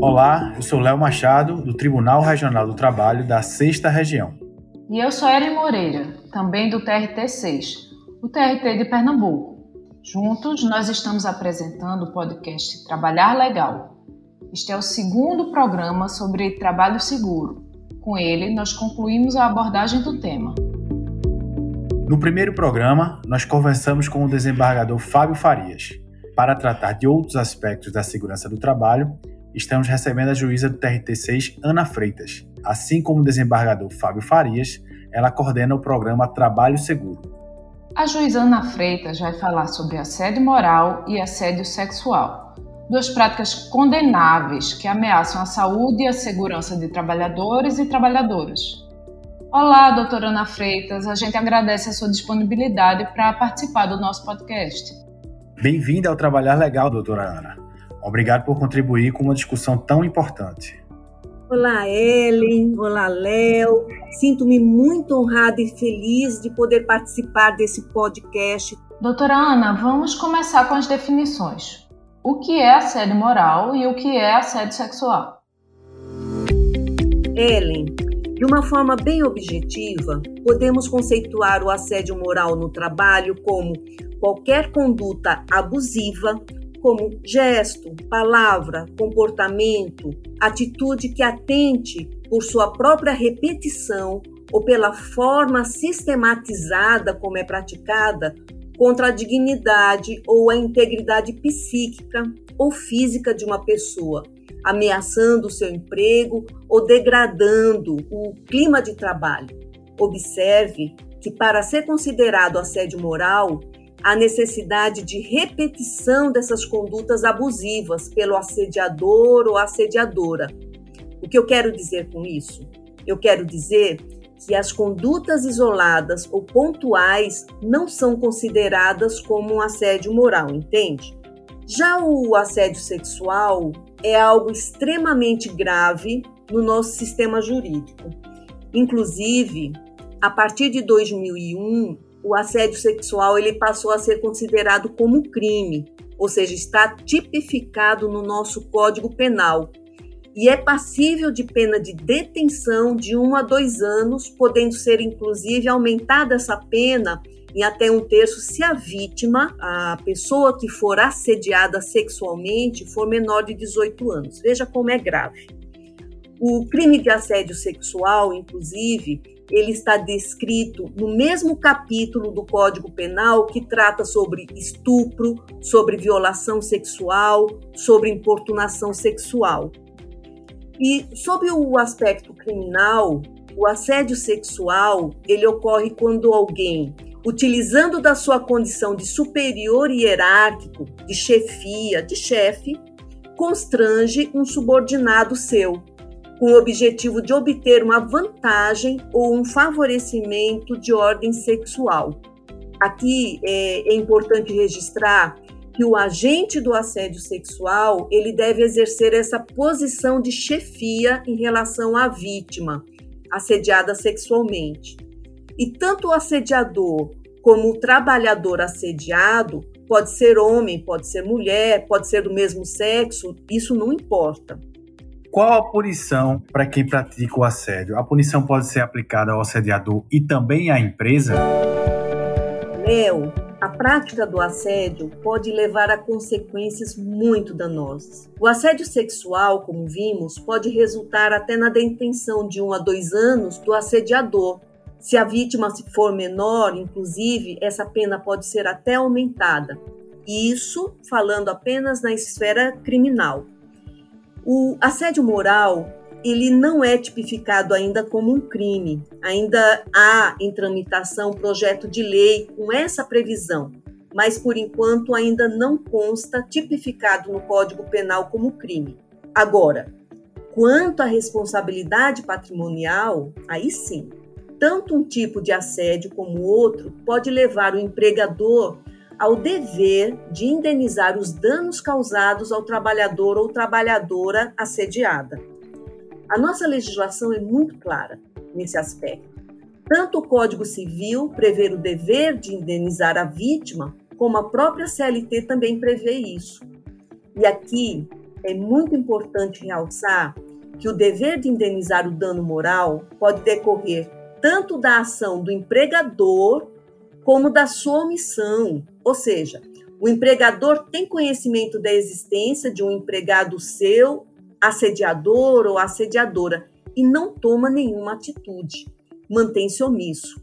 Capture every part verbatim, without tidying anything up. Olá, eu sou Léo Machado, do Tribunal Regional do Trabalho da sexta Região. E eu sou Erin Moreira, também do T R T seis, o T R T de Pernambuco. Juntos, nós estamos apresentando o podcast Trabalhar Legal. Este é o segundo programa sobre trabalho seguro. Com ele, nós concluímos a abordagem do tema. No primeiro programa, nós conversamos com o desembargador Fábio Farias. Para tratar de outros aspectos da segurança do trabalho, estamos recebendo a juíza do T R T seis, Ana Freitas. Assim como o desembargador Fábio Farias, ela coordena o programa Trabalho Seguro. A juíza Ana Freitas vai falar sobre assédio moral e assédio sexual, duas práticas condenáveis que ameaçam a saúde e a segurança de trabalhadores e trabalhadoras. Olá, doutora Ana Freitas, a gente agradece a sua disponibilidade para participar do nosso podcast. Bem-vinda ao Trabalhar Legal, doutora Ana. Obrigado por contribuir com uma discussão tão importante. Olá, Ellen. Olá, Léo. Sinto-me muito honrada e feliz de poder participar desse podcast. Doutora Ana, vamos começar com as definições. O que é assédio moral e o que é assédio sexual? Ellen, de uma forma bem objetiva, podemos conceituar o assédio moral no trabalho como qualquer conduta abusiva, como gesto, palavra, comportamento, atitude que atente por sua própria repetição ou pela forma sistematizada como é praticada contra a dignidade ou a integridade psíquica ou física de uma pessoa, ameaçando o seu emprego ou degradando o clima de trabalho. Observe que, para ser considerado assédio moral, há necessidade de repetição dessas condutas abusivas pelo assediador ou assediadora. O que eu quero dizer com isso? Eu quero dizer que as condutas isoladas ou pontuais não são consideradas como um assédio moral, entende? Já o assédio sexual é algo extremamente grave no nosso sistema jurídico. Inclusive, a partir de dois mil e um, o assédio sexual ele passou a ser considerado como crime, ou seja, está tipificado no nosso Código Penal e é passível de pena de detenção de um a dois anos, podendo ser inclusive aumentada essa pena em até um terço se a vítima, a pessoa que for assediada sexualmente, for menor de dezoito anos. Veja como é grave. O crime de assédio sexual, inclusive, ele está descrito no mesmo capítulo do Código Penal que trata sobre estupro, sobre violação sexual, sobre importunação sexual. E sobre o aspecto criminal, o assédio sexual, ele ocorre quando alguém, utilizando da sua condição de superior hierárquico, de chefia, de chefe, constrange um subordinado seu, com o objetivo de obter uma vantagem ou um favorecimento de ordem sexual. Aqui é, é importante registrar que o agente do assédio sexual, ele deve exercer essa posição de chefia em relação à vítima assediada sexualmente. E tanto o assediador como o trabalhador assediado, pode ser homem, pode ser mulher, pode ser do mesmo sexo, isso não importa. Qual a punição para quem pratica o assédio? A punição pode ser aplicada ao assediador e também à empresa? Léo, a prática do assédio pode levar a consequências muito danosas. O assédio sexual, como vimos, pode resultar até na detenção de um a dois anos do assediador. Se a vítima for menor, inclusive, essa pena pode ser até aumentada. Isso falando apenas na esfera criminal. O assédio moral, ele não é tipificado ainda como um crime. Ainda há em tramitação um projeto de lei com essa previsão, mas por enquanto ainda não consta tipificado no Código Penal como crime. Agora, quanto à responsabilidade patrimonial, aí sim, tanto um tipo de assédio como outro pode levar o empregador ao dever de indenizar os danos causados ao trabalhador ou trabalhadora assediada. A nossa legislação é muito clara nesse aspecto. Tanto o Código Civil prevê o dever de indenizar a vítima, como a própria C L T também prevê isso. E aqui é muito importante realçar que o dever de indenizar o dano moral pode decorrer tanto da ação do empregador como da sua omissão, ou seja, o empregador tem conhecimento da existência de um empregado seu, assediador ou assediadora, e não toma nenhuma atitude, mantém-se omisso.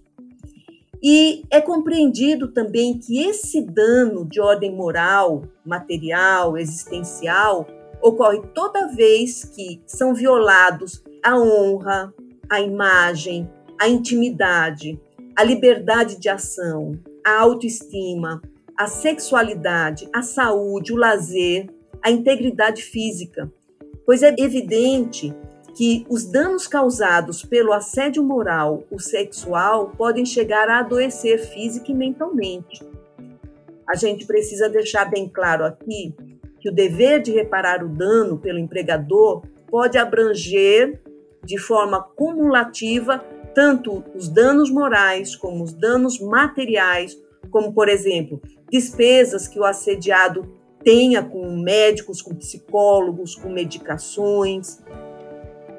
E é compreendido também que esse dano de ordem moral, material, existencial, ocorre toda vez que são violados a honra, a imagem, a intimidade, a liberdade de ação, a autoestima, a sexualidade, a saúde, o lazer, a integridade física, pois é evidente que os danos causados pelo assédio moral ou sexual podem chegar a adoecer física e mentalmente. A gente precisa deixar bem claro aqui que o dever de reparar o dano pelo empregador pode abranger de forma cumulativa tanto os danos morais como os danos materiais, como, por exemplo, despesas que o assediado tenha com médicos, com psicólogos, com medicações.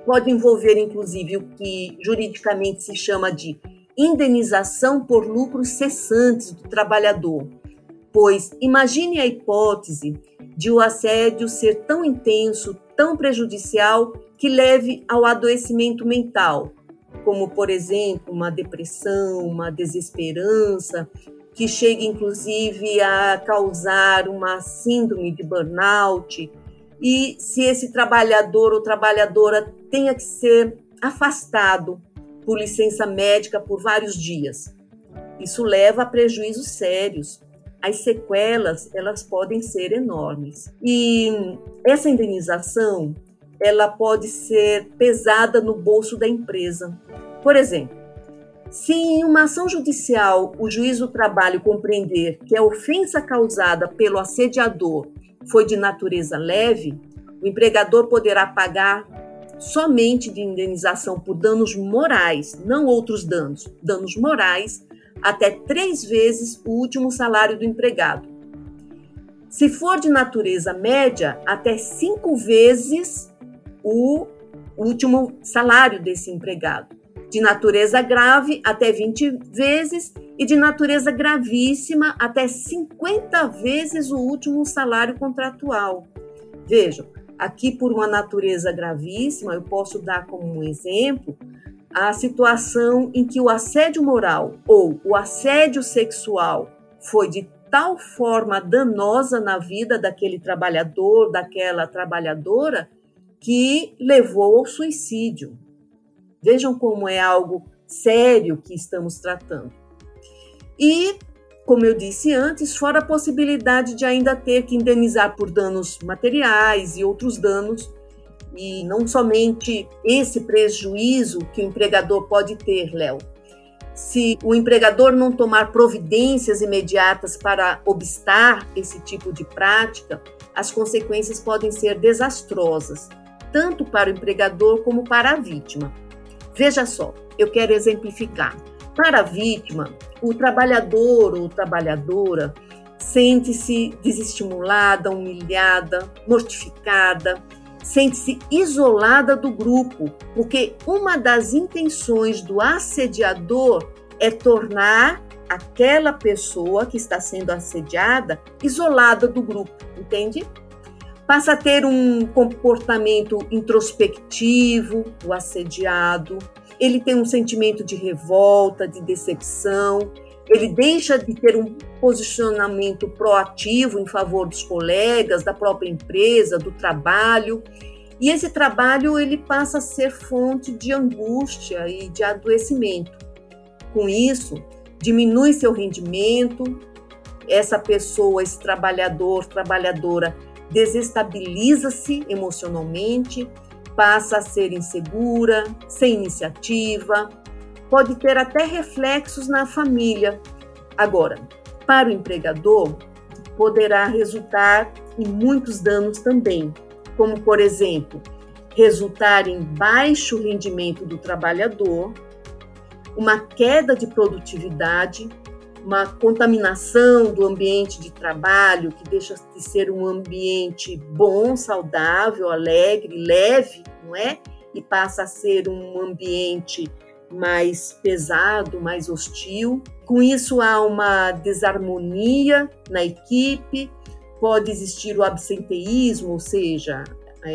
Pode envolver, inclusive, o que juridicamente se chama de indenização por lucros cessantes do trabalhador, pois imagine a hipótese de o assédio ser tão intenso, tão prejudicial, que leve ao adoecimento mental, como, por exemplo, uma depressão, uma desesperança, que chega, inclusive, a causar uma síndrome de burnout, e se esse trabalhador ou trabalhadora tenha que ser afastado por licença médica por vários dias. Isso leva a prejuízos sérios. As sequelas, elas podem ser enormes. E essa indenização, ela pode ser pesada no bolso da empresa. Por exemplo, se em uma ação judicial o juiz do trabalho compreender que a ofensa causada pelo assediador foi de natureza leve, o empregador poderá pagar somente de indenização por danos morais, não outros danos, danos morais, até três vezes o último salário do empregado. Se for de natureza média, até cinco vezes o último salário desse empregado. De natureza grave, até vinte vezes, e de natureza gravíssima, até cinquenta vezes o último salário contratual. Vejam, aqui por uma natureza gravíssima, eu posso dar como um exemplo a situação em que o assédio moral ou o assédio sexual foi de tal forma danosa na vida daquele trabalhador, daquela trabalhadora, que levou ao suicídio. Vejam como é algo sério que estamos tratando. E, como eu disse antes, fora a possibilidade de ainda ter que indenizar por danos materiais e outros danos, e não somente esse prejuízo que o empregador pode ter, Léo. Se o empregador não tomar providências imediatas para obstar esse tipo de prática, as consequências podem ser desastrosas, tanto para o empregador como para a vítima. Veja só, eu quero exemplificar. Para a vítima, o trabalhador ou trabalhadora sente-se desestimulada, humilhada, mortificada, sente-se isolada do grupo, porque uma das intenções do assediador é tornar aquela pessoa que está sendo assediada isolada do grupo, entende? Passa a ter um comportamento introspectivo, o assediado, ele tem um sentimento de revolta, de decepção, ele deixa de ter um posicionamento proativo em favor dos colegas, da própria empresa, do trabalho, e esse trabalho ele passa a ser fonte de angústia e de adoecimento. Com isso, diminui seu rendimento, essa pessoa, esse trabalhador, trabalhadora, desestabiliza-se emocionalmente, passa a ser insegura, sem iniciativa, pode ter até reflexos na família. Agora, para o empregador, poderá resultar em muitos danos também, como, por exemplo, resultar em baixo rendimento do trabalhador, uma queda de produtividade, uma contaminação do ambiente de trabalho, que deixa de ser um ambiente bom, saudável, alegre, leve, não é? E passa a ser um ambiente mais pesado, mais hostil. Com isso, há uma desarmonia na equipe, pode existir o absenteísmo, ou seja,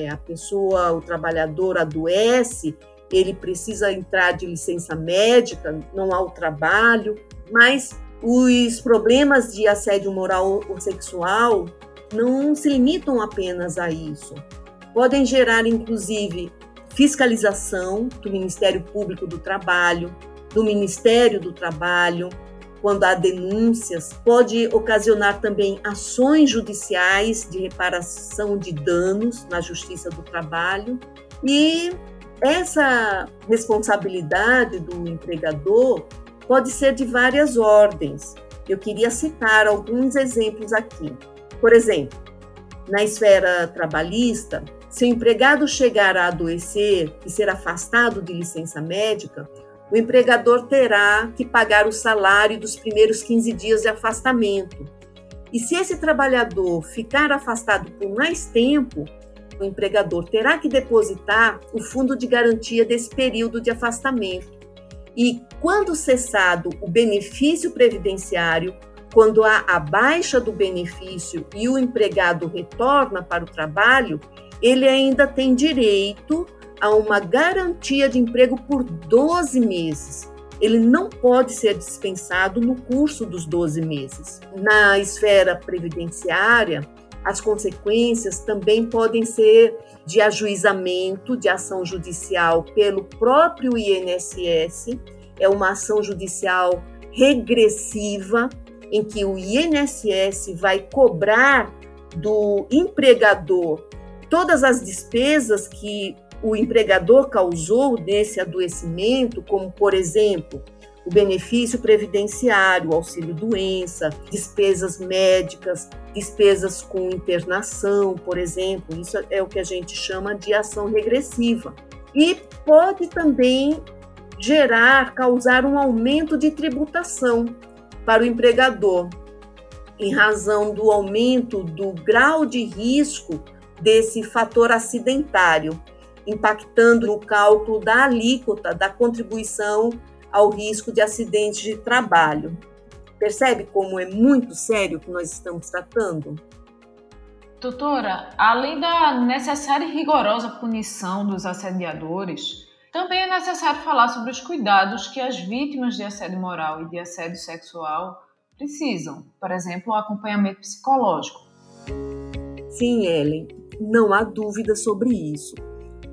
a pessoa, o trabalhador adoece, ele precisa entrar de licença médica, não há o trabalho, mas os problemas de assédio moral ou sexual não se limitam apenas a isso. Podem gerar, inclusive, fiscalização do Ministério Público do Trabalho, do Ministério do Trabalho, quando há denúncias, pode ocasionar também ações judiciais de reparação de danos na Justiça do Trabalho. E essa responsabilidade do empregador pode ser de várias ordens. Eu queria citar alguns exemplos aqui. Por exemplo, na esfera trabalhista, se o empregado chegar a adoecer e ser afastado de licença médica, o empregador terá que pagar o salário dos primeiros quinze dias de afastamento. E se esse trabalhador ficar afastado por mais tempo, o empregador terá que depositar o fundo de garantia desse período de afastamento. E quando cessado o benefício previdenciário, quando há a baixa do benefício e o empregado retorna para o trabalho, ele ainda tem direito a uma garantia de emprego por doze meses. Ele não pode ser dispensado no curso dos doze meses. Na esfera previdenciária, as consequências também podem ser de ajuizamento de ação judicial pelo próprio I N S S. É uma ação judicial regressiva, em que o I N S S vai cobrar do empregador todas as despesas que o empregador causou desse adoecimento, como, por exemplo, o benefício previdenciário, auxílio-doença, despesas médicas, despesas com internação, por exemplo. Isso é o que a gente chama de ação regressiva. E pode também gerar, causar um aumento de tributação para o empregador, em razão do aumento do grau de risco desse fator acidentário, impactando no cálculo da alíquota da contribuição ao risco de acidente de trabalho. Percebe como é muito sério o que nós estamos tratando? Doutora, além da necessária e rigorosa punição dos assediadores, também é necessário falar sobre os cuidados que as vítimas de assédio moral e de assédio sexual precisam, por exemplo, o acompanhamento psicológico. Sim, Ellen, não há dúvida sobre isso.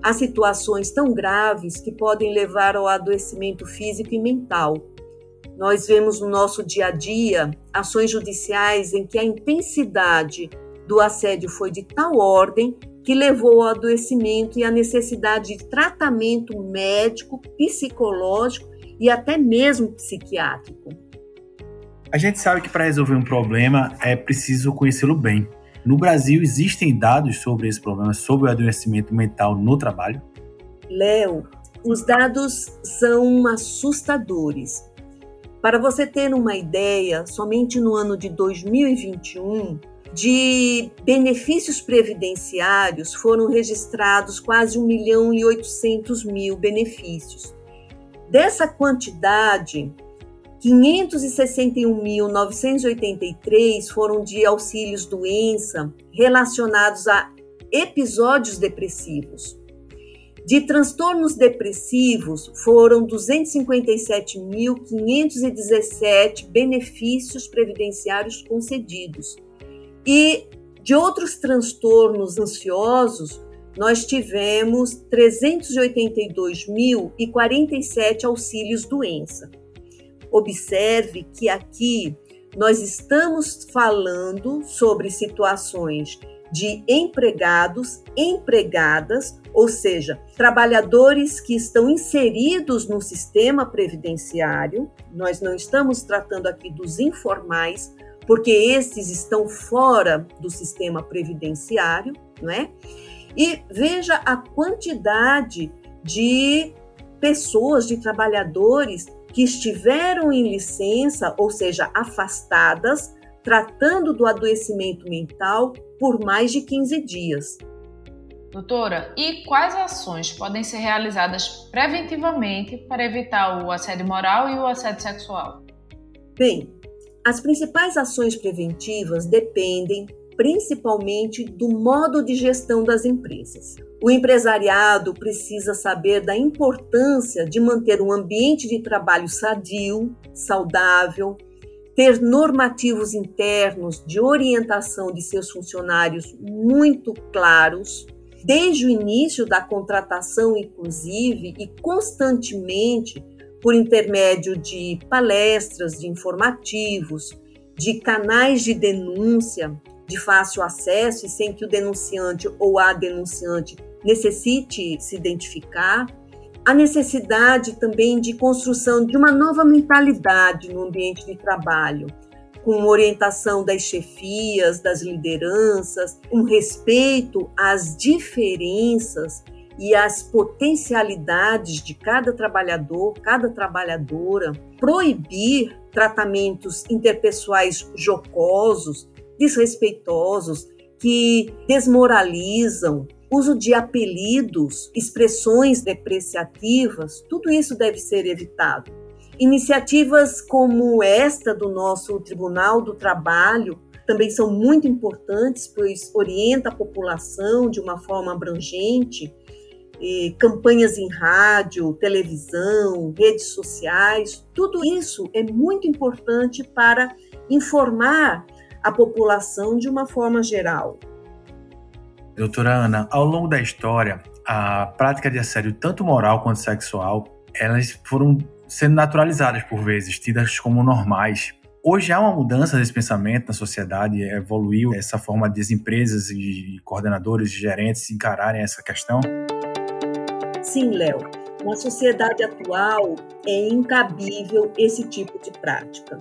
Há situações tão graves que podem levar ao adoecimento físico e mental. Nós vemos no nosso dia a dia ações judiciais em que a intensidade do assédio foi de tal ordem que levou ao adoecimento e à necessidade de tratamento médico, psicológico e até mesmo psiquiátrico. A gente sabe que para resolver um problema é preciso conhecê-lo bem. No Brasil, existem dados sobre esse problema, sobre o adoecimento mental no trabalho? Léo, os dados são assustadores. Para você ter uma ideia, somente no ano de dois mil e vinte e um, de benefícios previdenciários foram registrados quase um milhão e oitocentos mil benefícios. Dessa quantidade, quinhentos e sessenta e um mil, novecentos e oitenta e três foram de auxílios-doença relacionados a episódios depressivos. De transtornos depressivos, foram duzentos e cinquenta e sete mil, quinhentos e dezessete benefícios previdenciários concedidos. E de outros transtornos ansiosos, nós tivemos trezentos e oitenta e dois mil e quarenta e sete auxílios-doença. Observe que aqui nós estamos falando sobre situações de empregados, empregadas, ou seja, trabalhadores que estão inseridos no sistema previdenciário. Nós não estamos tratando aqui dos informais, porque esses estão fora do sistema previdenciário, não é? E veja a quantidade de pessoas, de trabalhadores, que estiveram em licença, ou seja, afastadas, tratando do adoecimento mental por mais de quinze dias. Doutora, e quais ações podem ser realizadas preventivamente para evitar o assédio moral e o assédio sexual? Bem, as principais ações preventivas dependem principalmente do modo de gestão das empresas. O empresariado precisa saber da importância de manter um ambiente de trabalho sadio, saudável, ter normativos internos de orientação de seus funcionários muito claros, desde o início da contratação, inclusive, e constantemente, por intermédio de palestras, de informativos, de canais de denúncia, de fácil acesso e sem que o denunciante ou a denunciante necessite se identificar. A necessidade também de construção de uma nova mentalidade no ambiente de trabalho, com orientação das chefias, das lideranças, um respeito às diferenças e às potencialidades de cada trabalhador, cada trabalhadora, proibir tratamentos interpessoais jocosos, desrespeitosos, que desmoralizam, uso de apelidos, expressões depreciativas, tudo isso deve ser evitado. Iniciativas como esta do nosso Tribunal do Trabalho também são muito importantes, pois orienta a população de uma forma abrangente, e campanhas em rádio, televisão, redes sociais, tudo isso é muito importante para informar a população de uma forma geral. Doutora Ana, ao longo da história, a prática de assédio, tanto moral quanto sexual, elas foram sendo naturalizadas por vezes, tidas como normais. Hoje há uma mudança desse pensamento na sociedade, evoluiu essa forma de as empresas e coordenadores e gerentes encararem essa questão? Sim, Léo. Na sociedade atual, é incabível esse tipo de prática.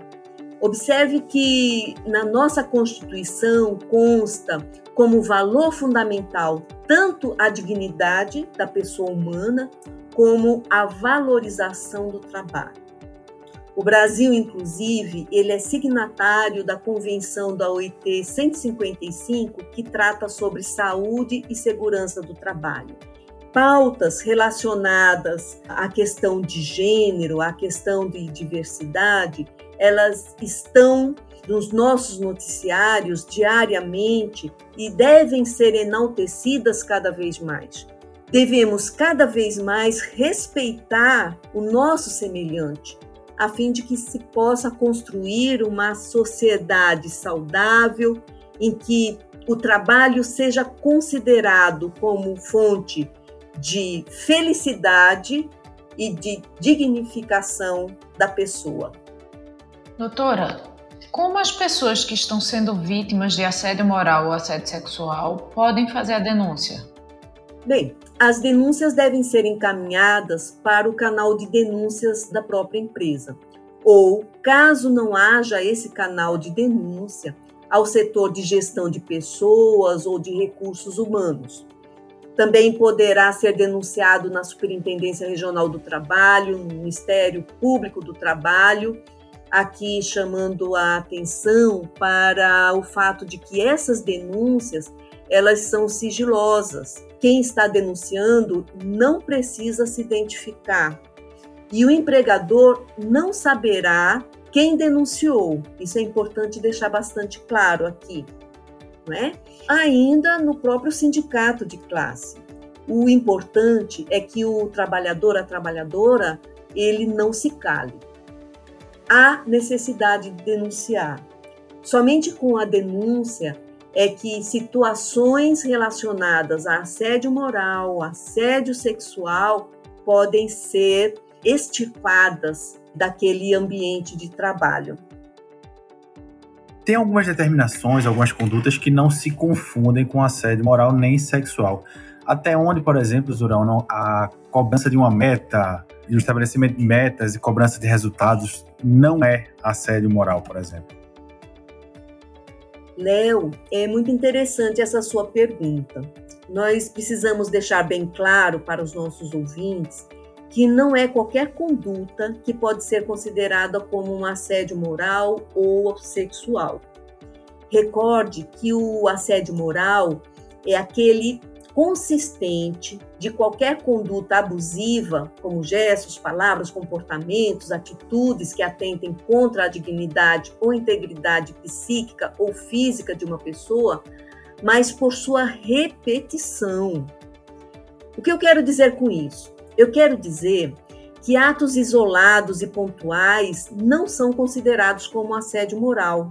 Observe que na nossa Constituição consta como valor fundamental tanto a dignidade da pessoa humana como a valorização do trabalho. O Brasil, inclusive, ele é signatário da Convenção da O I T cento e cinquenta e cinco, que trata sobre saúde e segurança do trabalho. Pautas relacionadas à questão de gênero, à questão de diversidade, elas estão nos nossos noticiários diariamente e devem ser enaltecidas cada vez mais. Devemos cada vez mais respeitar o nosso semelhante, a fim de que se possa construir uma sociedade saudável, em que o trabalho seja considerado como fonte de felicidade e de dignificação da pessoa. Doutora, como as pessoas que estão sendo vítimas de assédio moral ou assédio sexual podem fazer a denúncia? Bem, as denúncias devem ser encaminhadas para o canal de denúncias da própria empresa. Ou, caso não haja esse canal de denúncia, ao setor de gestão de pessoas ou de recursos humanos. Também poderá ser denunciado na Superintendência Regional do Trabalho, no Ministério Público do Trabalho, aqui chamando a atenção para o fato de que essas denúncias, elas são sigilosas. Quem está denunciando não precisa se identificar e o empregador não saberá quem denunciou. Isso é importante deixar bastante claro aqui, não é? Ainda no próprio sindicato de classe. O importante é que o trabalhador, a trabalhadora, ele não se cale. Há necessidade de denunciar. Somente com a denúncia é que situações relacionadas a assédio moral, assédio sexual, podem ser extirpadas daquele ambiente de trabalho. Tem algumas determinações, algumas condutas que não se confundem com assédio moral nem sexual. Até onde, por exemplo, Zurão, a cobrança de uma meta, e o estabelecimento de metas e cobrança de resultados não é assédio moral, por exemplo? Léo, é muito interessante essa sua pergunta. Nós precisamos deixar bem claro para os nossos ouvintes que não é qualquer conduta que pode ser considerada como um assédio moral ou sexual. Recorde que o assédio moral é aquele consistente de qualquer conduta abusiva, como gestos, palavras, comportamentos, atitudes que atentem contra a dignidade ou integridade psíquica ou física de uma pessoa, mas por sua repetição. O que eu quero dizer com isso? Eu quero dizer que atos isolados e pontuais não são considerados como assédio moral.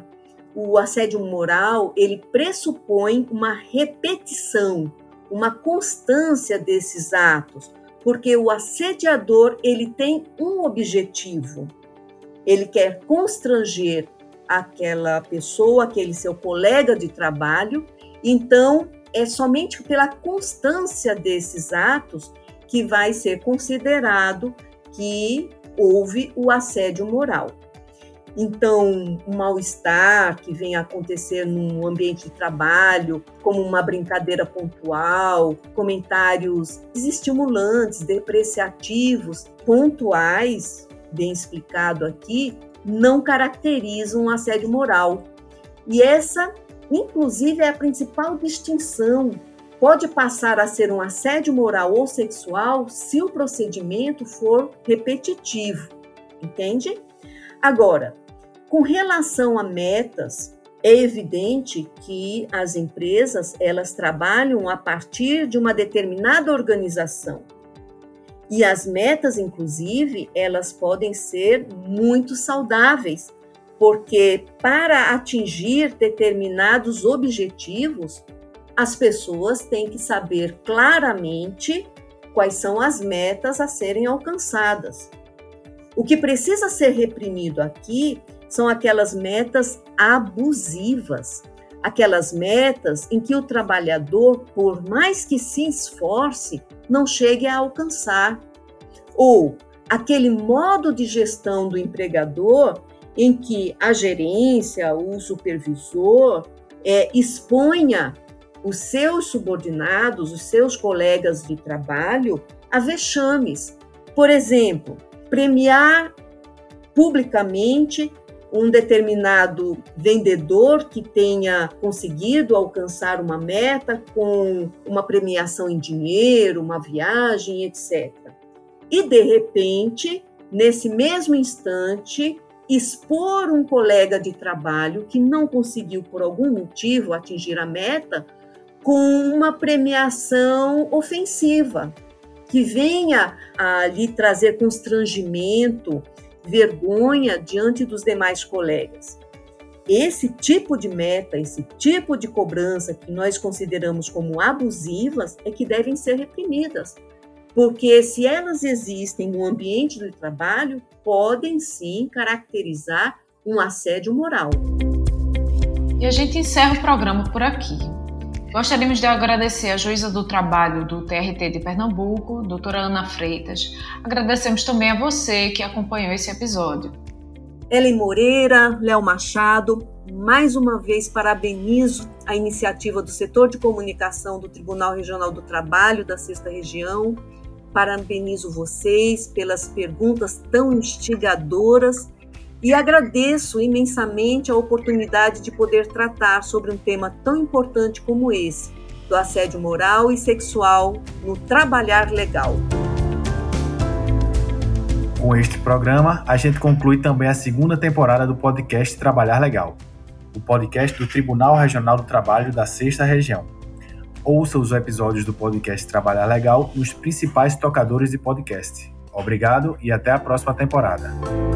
O assédio moral, ele pressupõe uma repetição, uma constância desses atos, porque o assediador, ele tem um objetivo. Ele quer constranger aquela pessoa, aquele seu colega de trabalho. Então, é somente pela constância desses atos que vai ser considerado que houve o assédio moral. Então, o mal-estar que vem a acontecer num ambiente de trabalho, como uma brincadeira pontual, comentários desestimulantes, depreciativos, pontuais, bem explicado aqui, não caracterizam um assédio moral. E essa, inclusive, é a principal distinção. Pode passar a ser um assédio moral ou sexual se o procedimento for repetitivo, entende? Agora, com relação a metas, é evidente que as empresas, elas trabalham a partir de uma determinada organização. E as metas, inclusive, elas podem ser muito saudáveis, porque para atingir determinados objetivos, as pessoas têm que saber claramente quais são as metas a serem alcançadas. O que precisa ser reprimido aqui são aquelas metas abusivas, aquelas metas em que o trabalhador, por mais que se esforce, não chegue a alcançar, ou aquele modo de gestão do empregador em que a gerência, o supervisor, é, exponha os seus subordinados, os seus colegas de trabalho, a vexames. Por exemplo, premiar publicamente um determinado vendedor que tenha conseguido alcançar uma meta com uma premiação em dinheiro, uma viagem, etcétera. E, de repente, nesse mesmo instante, expor um colega de trabalho que não conseguiu, por algum motivo, atingir a meta, com uma premiação ofensiva, que venha a lhe trazer constrangimento, vergonha diante dos demais colegas. Esse tipo de meta, esse tipo de cobrança que nós consideramos como abusivas é que devem ser reprimidas, porque se elas existem no ambiente do trabalho, podem sim caracterizar um assédio moral. E a gente encerra o programa por aqui. Gostaríamos de agradecer à juíza do trabalho do T R T de Pernambuco, doutora Ana Freitas. Agradecemos também a você que acompanhou esse episódio. Erin Moreira, Léo Machado, mais uma vez parabenizo a iniciativa do setor de comunicação do Tribunal Regional do Trabalho da sexta Região. Parabenizo vocês pelas perguntas tão instigadoras e agradeço imensamente a oportunidade de poder tratar sobre um tema tão importante como esse, do assédio moral e sexual no trabalhar legal. Com este programa, a gente conclui também a segunda temporada do podcast Trabalhar Legal, o podcast do Tribunal Regional do Trabalho da sexta Região. Ouça os episódios do podcast Trabalhar Legal nos principais tocadores de podcast. Obrigado e até a próxima temporada.